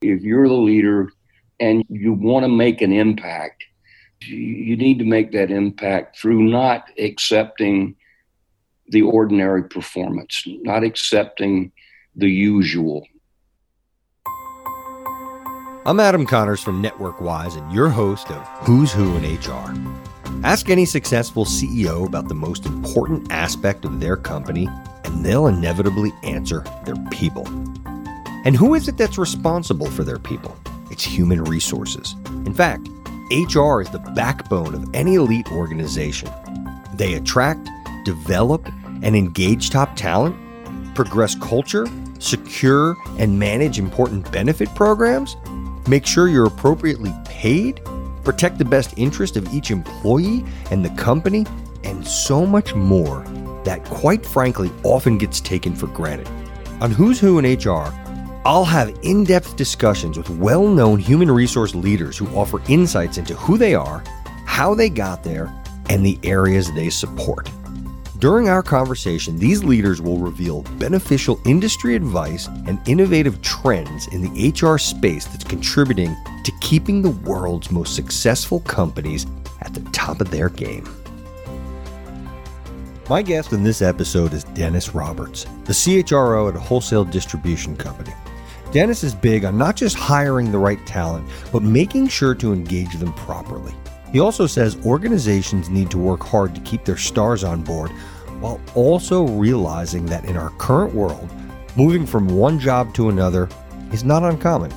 If you're the leader and you want to make an impact, you need to make that impact through not accepting the ordinary performance, not accepting the usual. I'm Adam Connors from NetworkWise and your host of Who's Who in HR. Ask any successful CEO about the most important aspect of their company, and they'll inevitably answer their people. And who is it that's responsible for their people? It's human resources. In fact, HR is the backbone of any elite organization. They attract, develop, and engage top talent, progress culture, secure and manage important benefit programs, make sure you're appropriately paid, protect the best interest of each employee and the company, and so much more that, quite frankly, often gets taken for granted. On Who's Who in HR, I'll have in-depth discussions with well-known human resource leaders who offer insights into who they are, how they got there, and the areas they support. During our conversation, these leaders will reveal beneficial industry advice and innovative trends in the HR space that's contributing to keeping the world's most successful companies at the top of their game. My guest in this episode is Dennis Roberts, the CHRO at a wholesale distribution company. Dennis is big on not just hiring the right talent, but making sure to engage them properly. He also says organizations need to work hard to keep their stars on board, while also realizing that in our current world, moving from one job to another is not uncommon.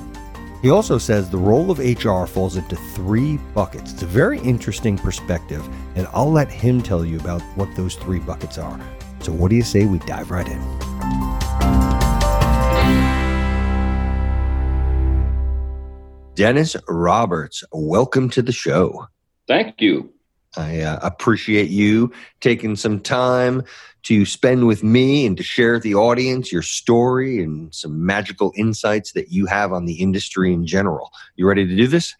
He also says the role of HR falls into three buckets. It's a very interesting perspective, and I'll let him tell you about what those three buckets are. So what do you say we dive right in? Dennis Roberts, welcome to the show. Thank you. I appreciate you taking some time to spend with me and to share with the audience your story and some magical insights that you have on the industry in general. You ready to do this?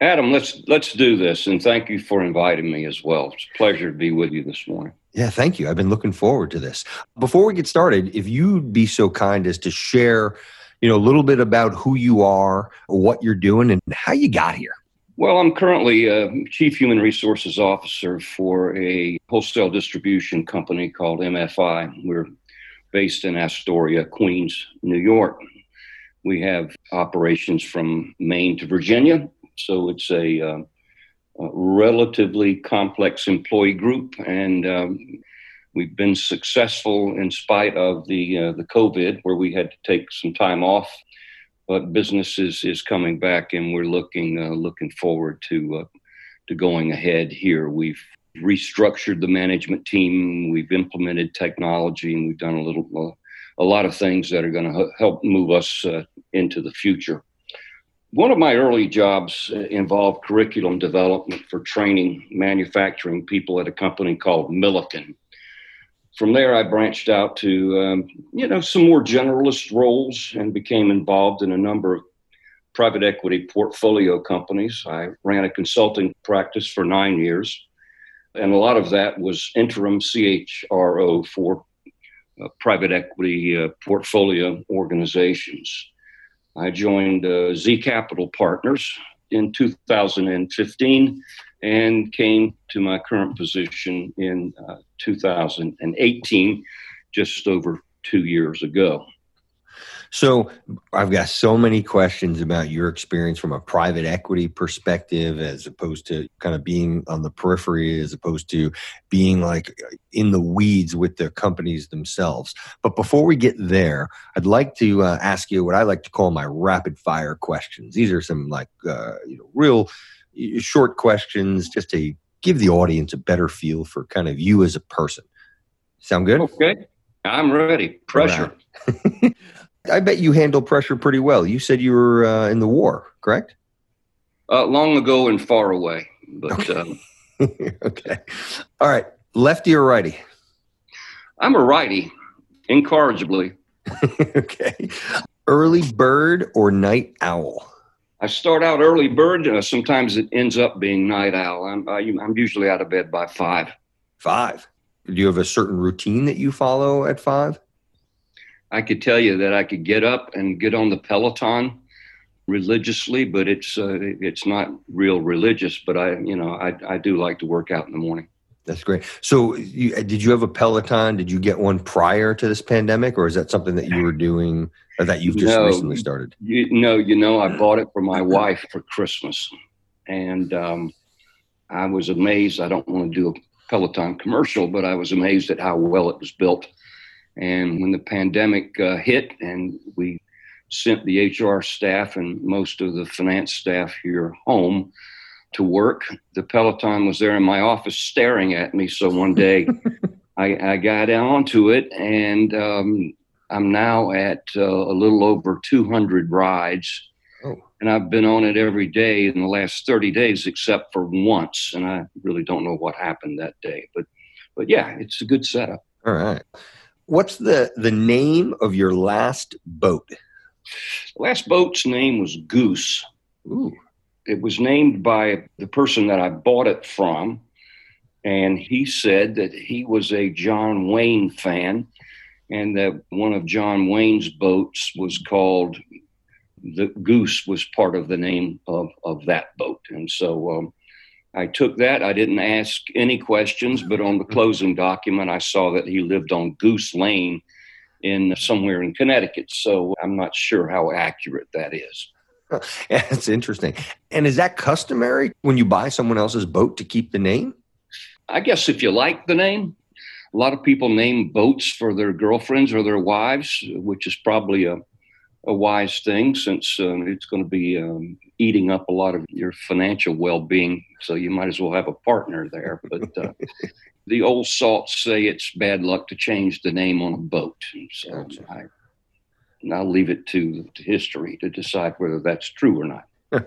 Adam, let's do this, and thank you for inviting me as well. It's a pleasure to be with you this morning. Yeah, thank you. I've been looking forward to this. Before we get started, if you'd be so kind as to share a little bit about who you are, what you're doing, and how you got here. Well, I'm currently a Chief Human Resources Officer for a wholesale distribution company called MFI. We're based in Astoria, Queens, New York. We have operations from Maine to Virginia, so it's a relatively complex employee group, and we've been successful in spite of the COVID, where we had to take some time off, but business is coming back, and we're looking forward to going ahead here. We've restructured the management team, we've implemented technology, and we've done a lot of things that are going to help move us into the future. One of my early jobs involved curriculum development for training manufacturing people at a company called Milliken. From there, I branched out to, some more generalist roles and became involved in a number of private equity portfolio companies. I ran a consulting practice for 9 years, and a lot of that was interim CHRO for private equity portfolio organizations. I joined Z Capital Partners in 2015 and came to my current position in 2018, just over 2 years ago. So I've got so many questions about your experience from a private equity perspective, as opposed to kind of being on the periphery, as opposed to being like in the weeds with the companies themselves. But before we get there, I'd like to ask you what I like to call my rapid fire questions. These are some real short questions just to give the audience a better feel for kind of you as a person. Sound good? Okay. I'm ready. Pressure. Right. I bet you handle pressure pretty well. You said you were in the war, correct? Long ago and far away. But, okay. Okay. All right. Lefty or righty? I'm a righty, incorrigibly. Okay. Early bird or night owl? I start out early bird. Sometimes it ends up being night owl. I'm usually out of bed by 5. Do you have a certain routine that you follow at 5? I could tell you that I could get up and get on the Peloton religiously, but it's not real religious. But I do like to work out in the morning. That's great. So did you have a Peloton? Did you get one prior to this pandemic, or is that something that you were doing or that you've just recently started? I bought it for my wife for Christmas, and I was amazed. I don't want to do a Peloton commercial, but I was amazed at how well it was built. And when the pandemic hit and we sent the HR staff and most of the finance staff here home to work, the Peloton was there in my office staring at me. So one day I got onto it, and I'm now at a little over 200 rides. Oh. And I've been on it every day in the last 30 days, except for once. And I really don't know what happened that day, but yeah, it's a good setup. All right. What's the name of your last boat? Last boat's name was Goose. Ooh. It was named by the person that I bought it from, and he said that he was a John Wayne fan, and that one of John Wayne's boats was called the Goose, was part of the name of that boat. And so I took that. I didn't ask any questions, but on the closing document, I saw that he lived on Goose Lane in somewhere in Connecticut. So I'm not sure how accurate that is. Yeah, that's interesting. And is that customary when you buy someone else's boat to keep the name? I guess if you like the name. A lot of people name boats for their girlfriends or their wives, which is probably a wise thing, since it's going to be eating up a lot of your financial well-being. So you might as well have a partner there. But the old salts say it's bad luck to change the name on a boat. So gotcha. And I'll leave it to history to decide whether that's true or not. All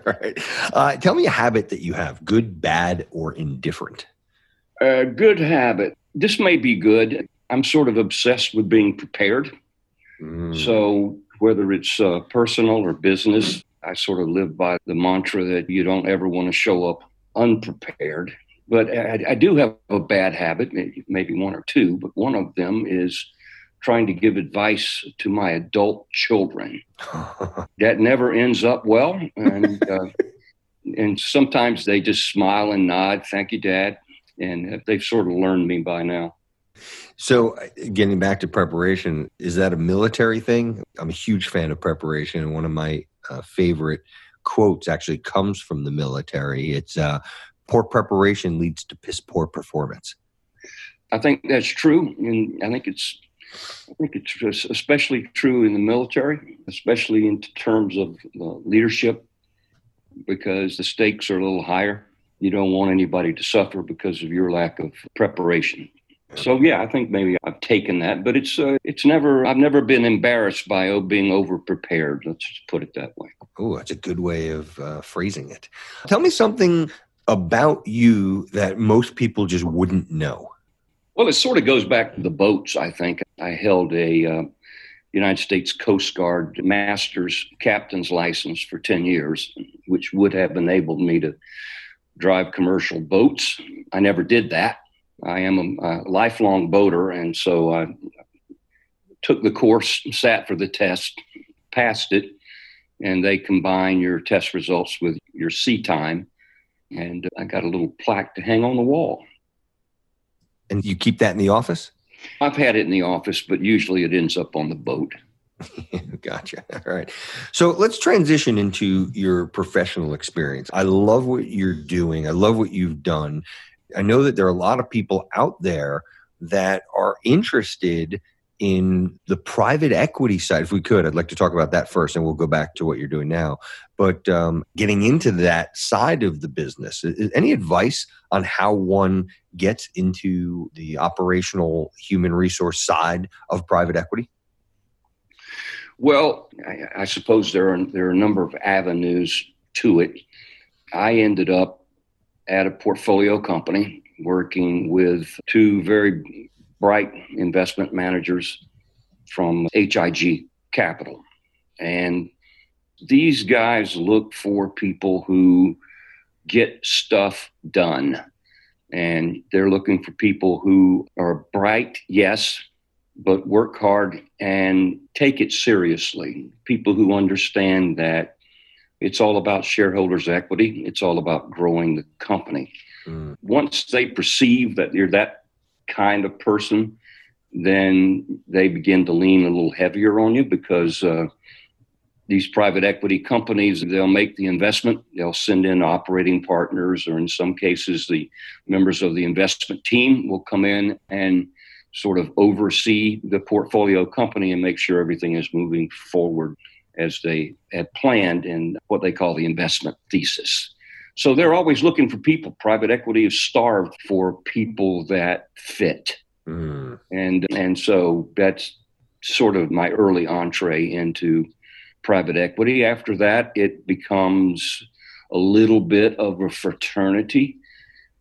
right. Tell me a habit that you have, good, bad, or indifferent. Good habit. This may be good. I'm sort of obsessed with being prepared. Mm. So whether it's personal or business, I sort of live by the mantra that you don't ever want to show up unprepared. But I do have a bad habit, maybe one or two, but one of them is trying to give advice to my adult children. That never ends up well. And sometimes they just smile and nod, thank you, Dad. And they've sort of learned me by now. So getting back to preparation, is that a military thing? I'm a huge fan of preparation. And one of my favorite quotes actually comes from the military. It's poor preparation leads to piss poor performance. I think that's true. And I think it's especially true in the military, especially in terms of leadership, because the stakes are a little higher. You don't want anybody to suffer because of your lack of preparation. So yeah, I think maybe I've taken that, but I've never been embarrassed by being overprepared. Let's just put it that way. Oh, that's a good way of phrasing it. Tell me something about you that most people just wouldn't know. Well, it sort of goes back to the boats, I think. I held a United States Coast Guard master's captain's license for 10 years, which would have enabled me to drive commercial boats. I never did that. I am a lifelong boater, and so I took the course, sat for the test, passed it, and they combine your test results with your sea time, and I got a little plaque to hang on the wall. And you keep that in the office? I've had it in the office, but usually it ends up on the boat. Gotcha. All right. So let's transition into your professional experience. I love what you're doing. I love what you've done. I know that there are a lot of people out there that are interested in the private equity side. If we could, I'd like to talk about that first, and we'll go back to what you're doing now. But getting into that side of the business, any advice on how one gets into the operational human resource side of private equity? Well, I suppose there are a number of avenues to it. I ended up at a portfolio company working with two very bright investment managers from HIG Capital. And these guys look for people who get stuff done. And they're looking for people who are bright, yes, but work hard and take it seriously. People who understand that it's all about shareholders' equity. It's all about growing the company. Mm. Once they perceive that you're that kind of person, then they begin to lean a little heavier on you, because these private equity companies, they'll make the investment. They'll send in operating partners, or in some cases, the members of the investment team will come in and sort of oversee the portfolio company and make sure everything is moving forward as they had planned in what they call the investment thesis. So they're always looking for people. Private equity is starved for people that fit. Mm. And so that's sort of my early entree into private equity. After that, it becomes a little bit of a fraternity,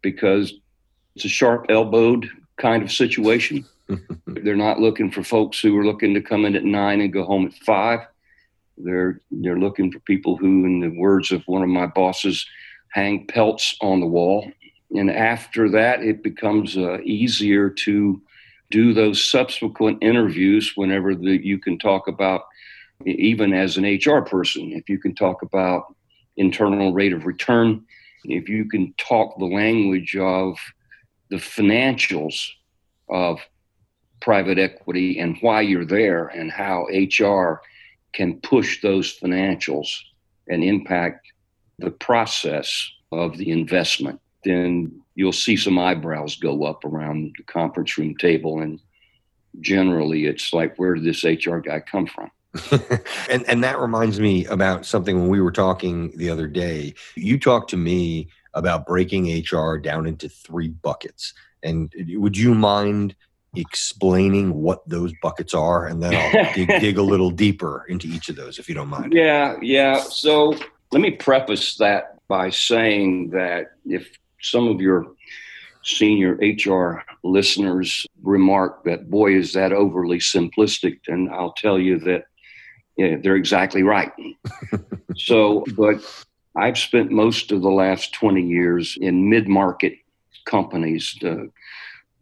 because it's a sharp-elbowed kind of situation. They're not looking for folks who are looking to come in at 9 and go home at 5. They're looking for people who, in the words of one of my bosses, hang pelts on the wall. And after that, it becomes easier to do those subsequent interviews whenever you can talk about, even as an HR person, if you can talk about internal rate of return, if you can talk the language of the financials of private equity and why you're there and how HR can push those financials and impact the process of the investment, then you'll see some eyebrows go up around the conference room table. And generally, it's like, where did this HR guy come from? and that reminds me about something when we were talking the other day. You talked to me about breaking HR down into 3 buckets. And would you mind explaining what those buckets are? And then I'll dig a little deeper into each of those, if you don't mind. Yeah. So let me preface that by saying that if some of your senior HR listeners remark that, boy, is that overly simplistic, then I'll tell you that they're exactly right. But I've spent most of the last 20 years in mid-market companies,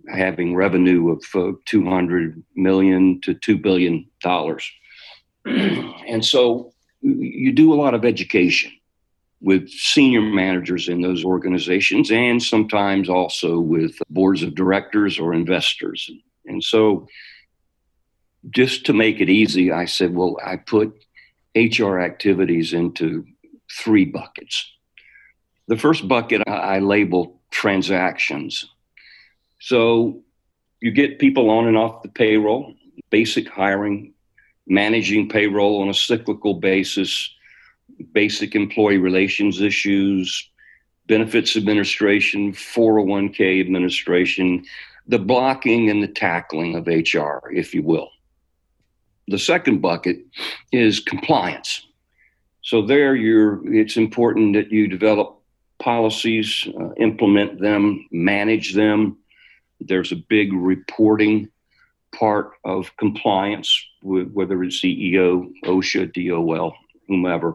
having revenue of $200 million to $2 billion. And so you do a lot of education with senior managers in those organizations, and sometimes also with boards of directors or investors. And so just to make it easy, I said, well, I put HR activities into 3 buckets. The first bucket I label transactions. So you get people on and off the payroll, basic hiring, managing payroll on a cyclical basis, basic employee relations issues, benefits administration, 401k administration, the blocking and the tackling of HR, if you will. The second bucket is compliance. So it's important that you develop policies, implement them, manage them. There's a big reporting part of compliance, whether it's EEO, OSHA, DOL, whomever.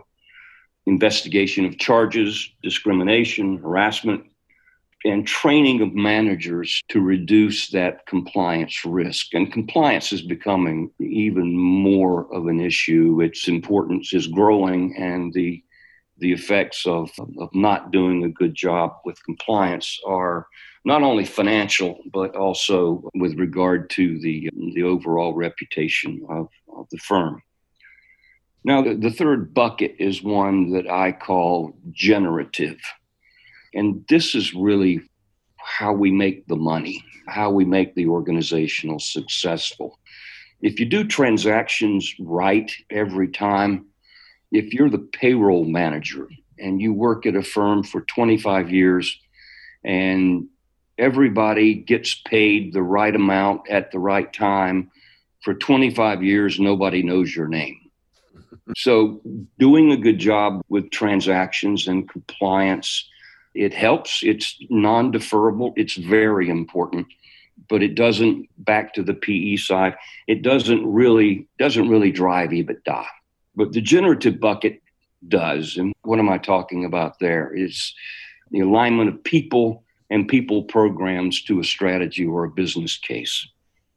Investigation of charges, discrimination, harassment, and training of managers to reduce that compliance risk. And compliance is becoming even more of an issue. Its importance is growing, and the effects of not doing a good job with compliance are not only financial, but also with regard to the overall reputation of the firm. Now, the third bucket is one that I call generative. And this is really how we make the money, how we make the organizational successful. If you do transactions right every time, if you're the payroll manager and you work at a firm for 25 years and everybody gets paid the right amount at the right time, for 25 years, nobody knows your name. So doing a good job with transactions and compliance, it helps. It's non-deferrable. It's very important, but it doesn't, back to the PE side, it doesn't really drive EBITDA. But the generative bucket does. And what am I talking about there? It's the alignment of people and people programs to a strategy or a business case.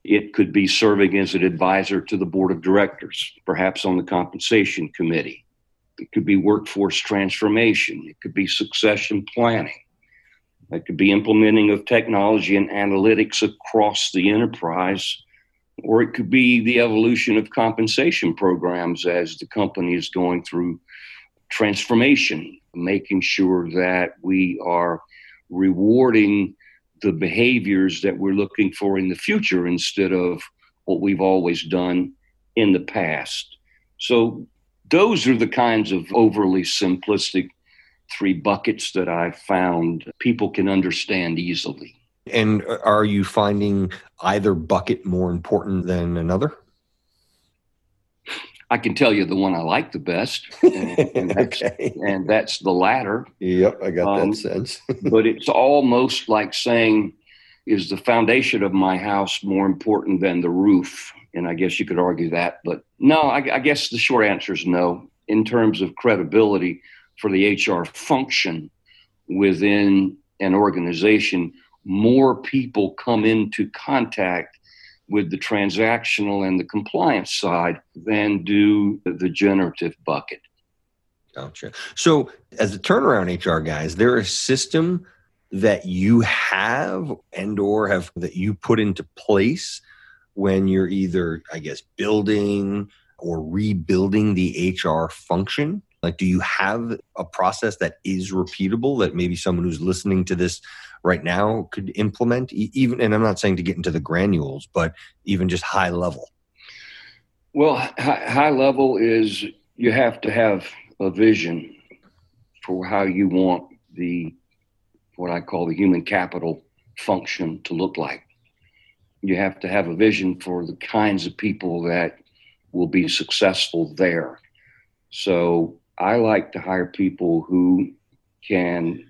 It could be serving as an advisor to the board of directors, perhaps on the compensation committee. It could be workforce transformation. It could be succession planning. It could be implementing of technology and analytics across the enterprise, or it could be the evolution of compensation programs as the company is going through transformation, making sure that we are rewarding the behaviors that we're looking for in the future instead of what we've always done in the past. So those are the kinds of overly simplistic three buckets that I found people can understand easily. And are you finding either bucket more important than another? I can tell you the one I like the best, and that's the latter. Yep, I got that sense. But it's almost like saying, is the foundation of my house more important than the roof? And I guess you could argue that, but no, I guess the short answer is no. In terms of credibility for the HR function within an organization, more people come into contact with the transactional and the compliance side than do the generative bucket. Gotcha. So as a turnaround HR guy, is there a system that you have and or have that you put into place when you're either, I guess, building or rebuilding the HR function? Like, do you have a process that is repeatable that maybe someone who's listening to this right now could implement? Even, and I'm not saying to get into the granules, but even just high level. Well, high level is you have to have a vision for how you want the, what I call the human capital function to look like. You have to have a vision for the kinds of people that will be successful there. So I like to hire people who can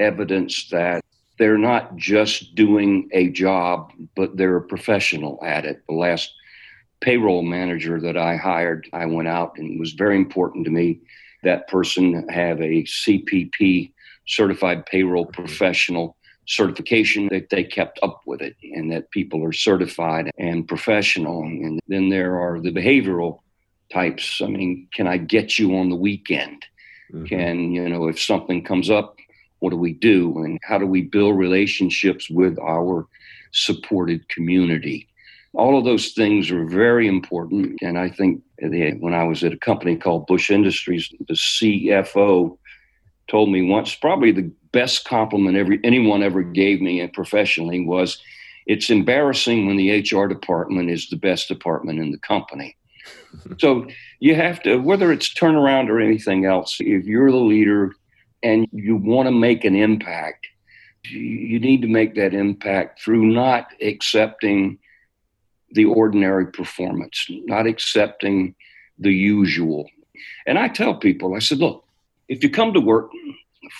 evidence that they're not just doing a job, but they're a professional at it. The last payroll manager that I hired, I went out and it was very important to me. That person have a CPP, Certified Payroll Professional certification, that they kept up with it and that people are certified and professional. And then there are the behavioral types. I mean, can I get you on the weekend? Mm-hmm. Can, you know, if something comes up, what do we do? And how do we build relationships with our supported community? All of those things are very important. And I think when I was at a company called Bush Industries, the CFO told me once, probably the best compliment anyone ever gave me and professionally was, it's embarrassing when the HR department is the best department in the company. So you have to, whether it's turnaround or anything else, if you're the leader and you want to make an impact, you need to make that impact through not accepting the ordinary performance, not accepting the usual. And I tell people, I said, look, if you come to work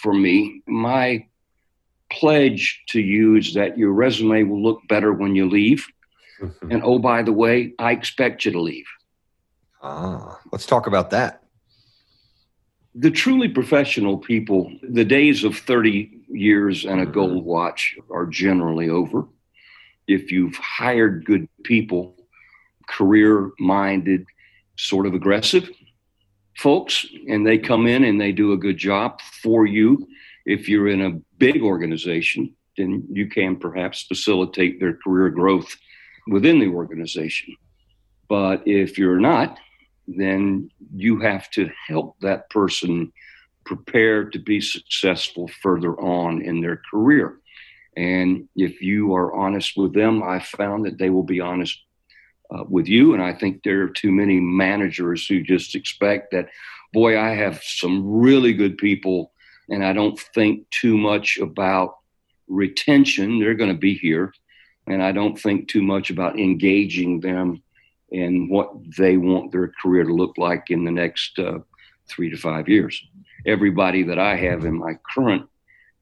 for me, my pledge to you is that your resume will look better when you leave. Mm-hmm. And oh, by the way, I expect you to leave. Ah, let's talk about that. The truly professional people, the days of 30 years and a gold watch are generally over. If you've hired good people, career-minded, sort of aggressive folks, and they come in and they do a good job for you, if you're in a big organization, then you can perhaps facilitate their career growth within the organization. But if you're not, then you have to help that person prepare to be successful further on in their career. And if you are honest with them, I found that they will be honest with you. And I think there are too many managers who just expect that, boy, I have some really good people and I don't think too much about retention. They're going to be here. And I don't think too much about engaging them and what they want their career to look like in the next 3 to 5 years. Everybody that I have in my current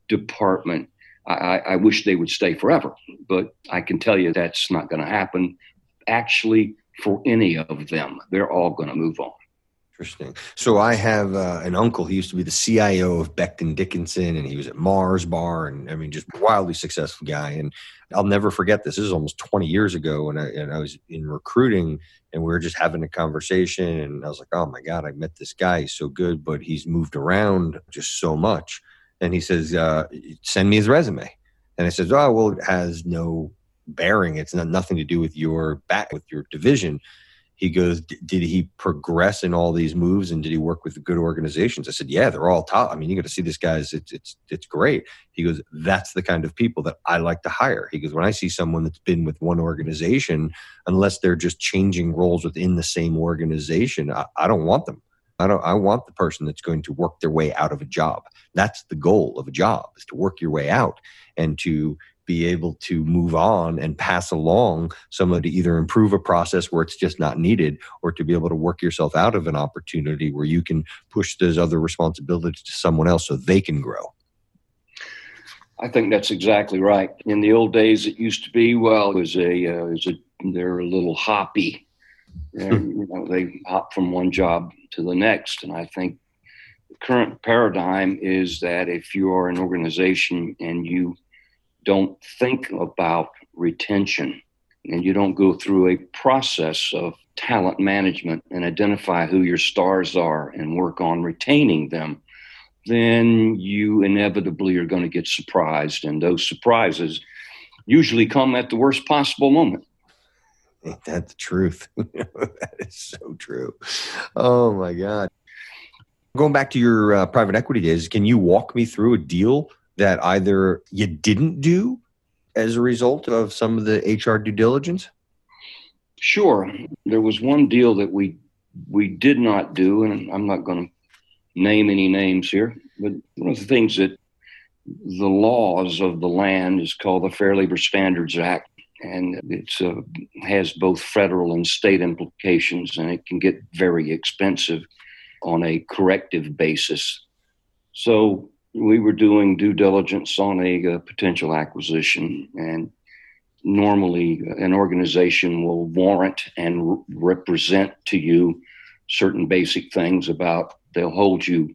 department, I wish they would stay forever, but I can tell you that's not going to happen actually for any of them. They're all going to move on. Interesting. So I have an uncle. He used to be the CIO of Beckton Dickinson, and he was at Mars Bar, and I mean, just wildly successful guy. And I'll never forget this. This is almost 20 years ago, and I was in recruiting, and we were just having a conversation, and I was like, "Oh my God, I met this guy. He's so good, but he's moved around just so much." And he says, "Send me his resume." And I says, "Oh well, it has no bearing. It's nothing to do with your division." He goes, "Did he progress in all these moves, and did he work with good organizations?" I said, "Yeah, they're all top. I mean, you got to see this guy's. It's great." He goes, "That's the kind of people that I like to hire." He goes, "When I see someone that's been with one organization, unless they're just changing roles within the same organization, I don't want them. I want the person that's going to work their way out of a job. That's the goal of a job, is to work your way out and to be able to move on and pass along someone to either improve a process where it's just not needed, or to be able to work yourself out of an opportunity where you can push those other responsibilities to someone else so they can grow." I think that's exactly right. In the old days, it used to be, well, they're a little hoppy. And, they hop from one job to the next. And I think the current paradigm is that if you are an organization and you don't think about retention, and you don't go through a process of talent management and identify who your stars are and work on retaining them, then you inevitably are going to get surprised. And those surprises usually come at the worst possible moment. Ain't that the truth? That is so true. Oh, my God. Going back to your private equity days, can you walk me through a deal that either you didn't do as a result of some of the HR due diligence? Sure. There was one deal that we did not do, and I'm not going to name any names here, but one of the things that the laws of the land is called the Fair Labor Standards Act. And it has both federal and state implications, and it can get very expensive on a corrective basis. So we were doing due diligence on a potential acquisition, and normally an organization will warrant and represent to you certain basic things about they'll hold you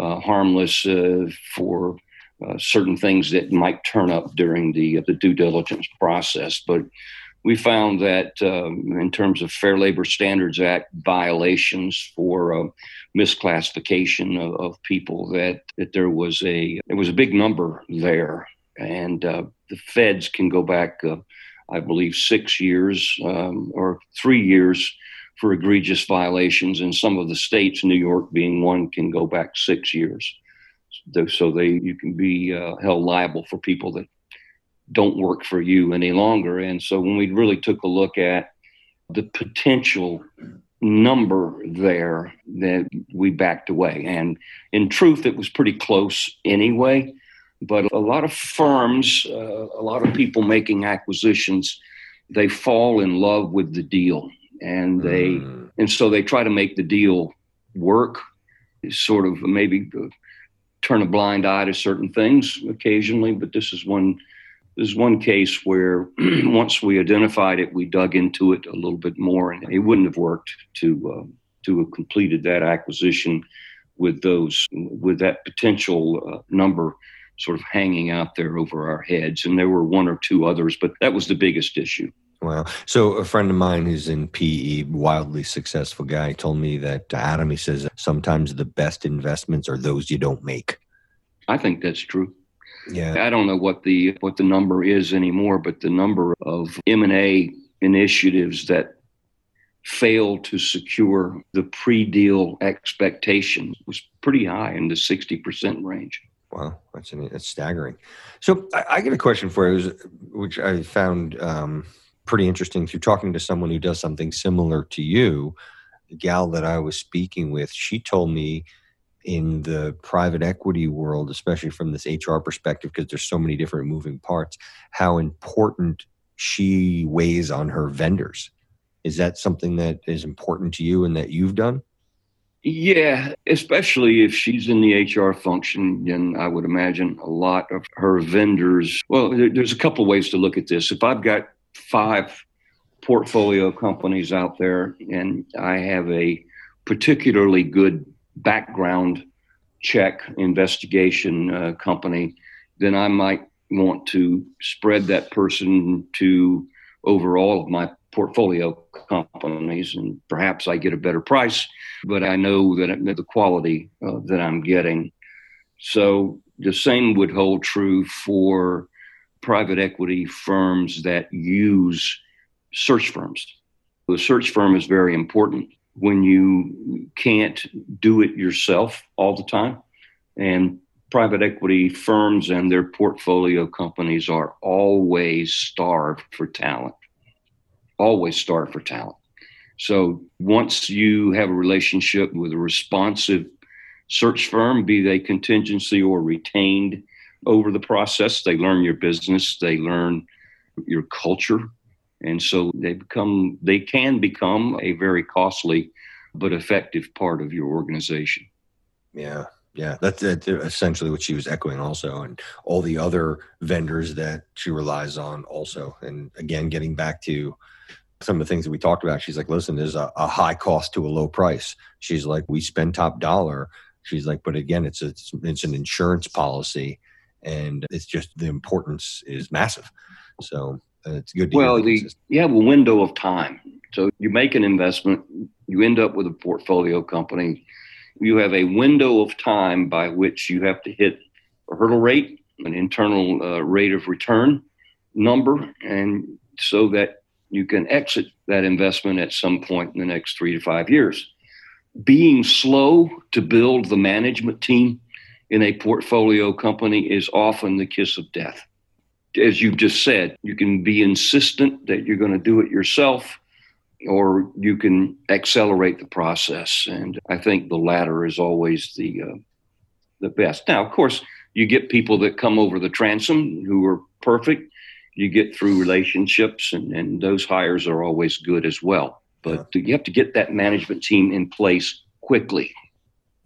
harmless for certain things that might turn up during the due diligence process. But we found that in terms of Fair Labor Standards Act violations for misclassification of people, that there was a big number there. And the feds can go back, I believe, 6 years or 3 years for egregious violations. And some of the states, New York being one, can go back 6 years. So you can be held liable for people that don't work for you any longer. And so when we really took a look at the potential number there, that we backed away. And in truth, it was pretty close anyway. But a lot of firms, a lot of people making acquisitions, they fall in love with the deal. And so they try to make the deal work, sort of maybe turn a blind eye to certain things occasionally, but this is one case where once we identified it, we dug into it a little bit more, and it wouldn't have worked to have completed that acquisition with that potential number sort of hanging out there over our heads. And there were one or two others, but that was the biggest issue. Wow. So a friend of mine who's in PE, wildly successful guy, told me that, Adam, he says, sometimes the best investments are those you don't make. I think that's true. Yeah. I don't know what the number is anymore, but the number of M&A initiatives that failed to secure the pre-deal expectation was pretty high, in the 60% range. Wow, that's staggering. So I get a question for you, which I found pretty interesting. If you're talking to someone who does something similar to you, the gal that I was speaking with, she told me in the private equity world, especially from this HR perspective, because there's so many different moving parts, how important she weighs on her vendors. Is that something that is important to you and that you've done? Yeah, especially if she's in the HR function, and I would imagine a lot of her vendors. Well, there's a couple ways to look at this. If I've got 5 portfolio companies out there, and I have a particularly good background check investigation company, then I might want to spread that person to over all of my portfolio companies, and perhaps I get a better price, but I know that the quality that I'm getting. So the same would hold true for private equity firms that use search firms. The search firm is very important when you can't do it yourself all the time. And private equity firms and their portfolio companies are always starved for talent, always starved for talent. So once you have a relationship with a responsive search firm, be they contingency or retained, over the process, they learn your business, they learn your culture. And so they can become a very costly but effective part of your organization. Yeah. Yeah, that's essentially what she was echoing also, and all the other vendors that she relies on also. And again, getting back to some of the things that we talked about, she's like, listen, there's a high cost to a low price. She's like, we spend top dollar. She's like, but again, it's an insurance policy, and it's just the importance is massive. So it's good to you have a window of time. So you make an investment, you end up with a portfolio company. You have a window of time by which you have to hit a hurdle rate, an internal rate of return number, and so that you can exit that investment at some point in the next 3 to 5 years. Being slow to build the management team in a portfolio company is often the kiss of death. As you've just said, you can be insistent that you're going to do it yourself, or you can accelerate the process. And I think the latter is always the best. Now, of course, you get people that come over the transom who are perfect. You get through relationships, and those hires are always good as well. But you have to get that management team in place quickly.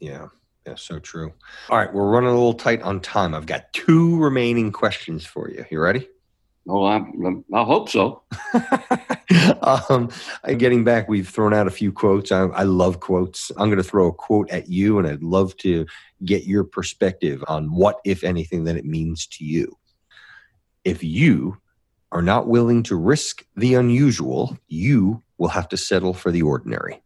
Yeah. Yeah, so true. All right, we're running a little tight on time. I've got 2 remaining questions for you. You ready? Oh, I hope so. Getting back, we've thrown out a few quotes. I love quotes. I'm going to throw a quote at you, and I'd love to get your perspective on what, if anything, that it means to you. If you are not willing to risk the unusual, you will have to settle for the ordinary.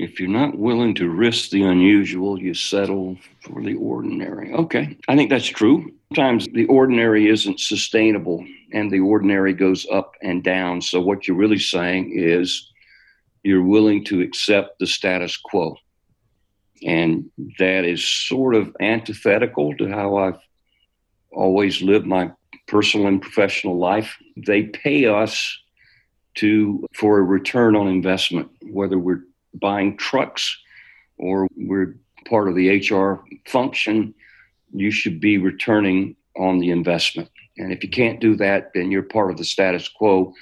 If you're not willing to risk the unusual, you settle for the ordinary. Okay, I think that's true. Sometimes the ordinary isn't sustainable, and the ordinary goes up and down. So what you're really saying is you're willing to accept the status quo. And that is sort of antithetical to how I've always lived my personal and professional life. They pay us for a return on investment, whether we're buying trucks or we're part of the HR function. You should be returning on the investment. And if you can't do that, then you're part of the status quo.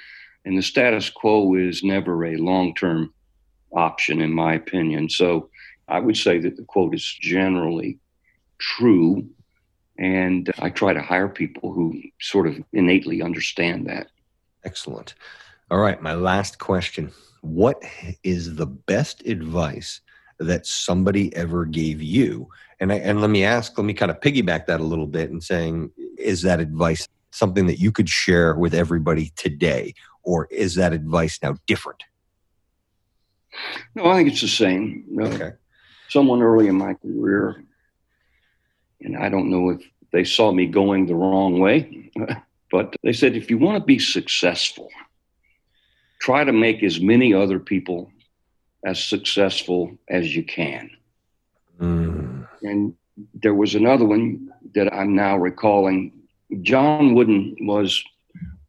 And the status quo is never a long-term option, in my opinion. So I would say that the quote is generally true. And I try to hire people who sort of innately understand that. Excellent. All right, my last question. What is the best advice that somebody ever gave you? And let me kind of piggyback that a little bit and saying, is that advice something that you could share with everybody today? Or is that advice now different? No, I think it's the same. Okay. Someone early in my career, and I don't know if they saw me going the wrong way, but they said, if you want to be successful, try to make as many other people as successful as you can. Mm. And there was another one that I'm now recalling. John Wooden was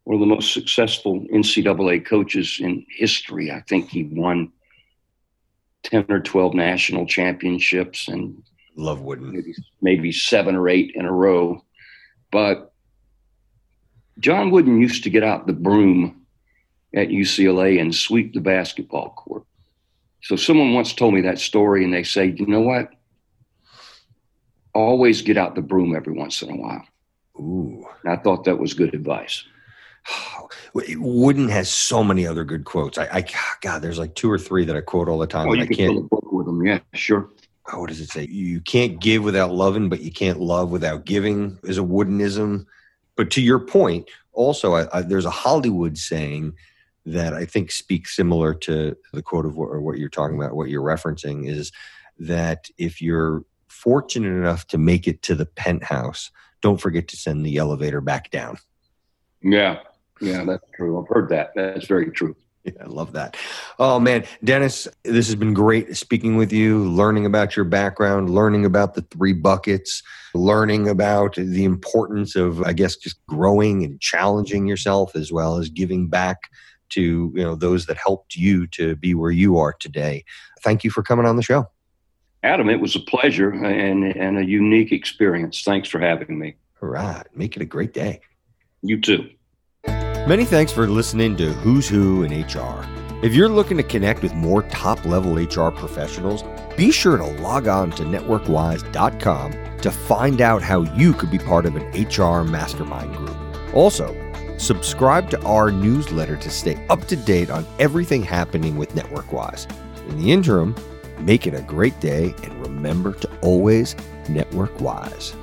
one of the most successful NCAA coaches in history. I think he won 10 or 12 national championships, and love Wooden. Maybe 7 or 8 in a row. But John Wooden used to get out the broom at UCLA and sweep the basketball court. So someone once told me that story, and they say, you know what? Always get out the broom every once in a while. Ooh. And I thought that was good advice. Wooden has so many other good quotes. I God, there's like two or three that I quote all the time. Oh, you I can can't, fill a book with them. Yeah, sure. Oh, what does it say? You can't give without loving, but you can't love without giving is a Woodenism. But to your point, also, there's a Hollywood saying that I think speaks similar to the quote of what you're talking about, what you're referencing, is that if you're fortunate enough to make it to the penthouse, don't forget to send the elevator back down. Yeah. Yeah, that's true. I've heard that. That's very true. Yeah, I love that. Oh, man. Dennis, this has been great speaking with you, learning about your background, learning about the three buckets, learning about the importance of, I guess, just growing and challenging yourself as well as giving back to, you know, those that helped you to be where you are today. Thank you for coming on the show. Adam, it was a pleasure and a unique experience. Thanks for having me. All right. Make it a great day. You too. Many thanks for listening to Who's Who in HR. If you're looking to connect with more top-level HR professionals, be sure to log on to networkwise.com to find out how you could be part of an HR mastermind group. Also, subscribe to our newsletter to stay up to date on everything happening with NetworkWise. In the interim, make it a great day and remember to always network wise.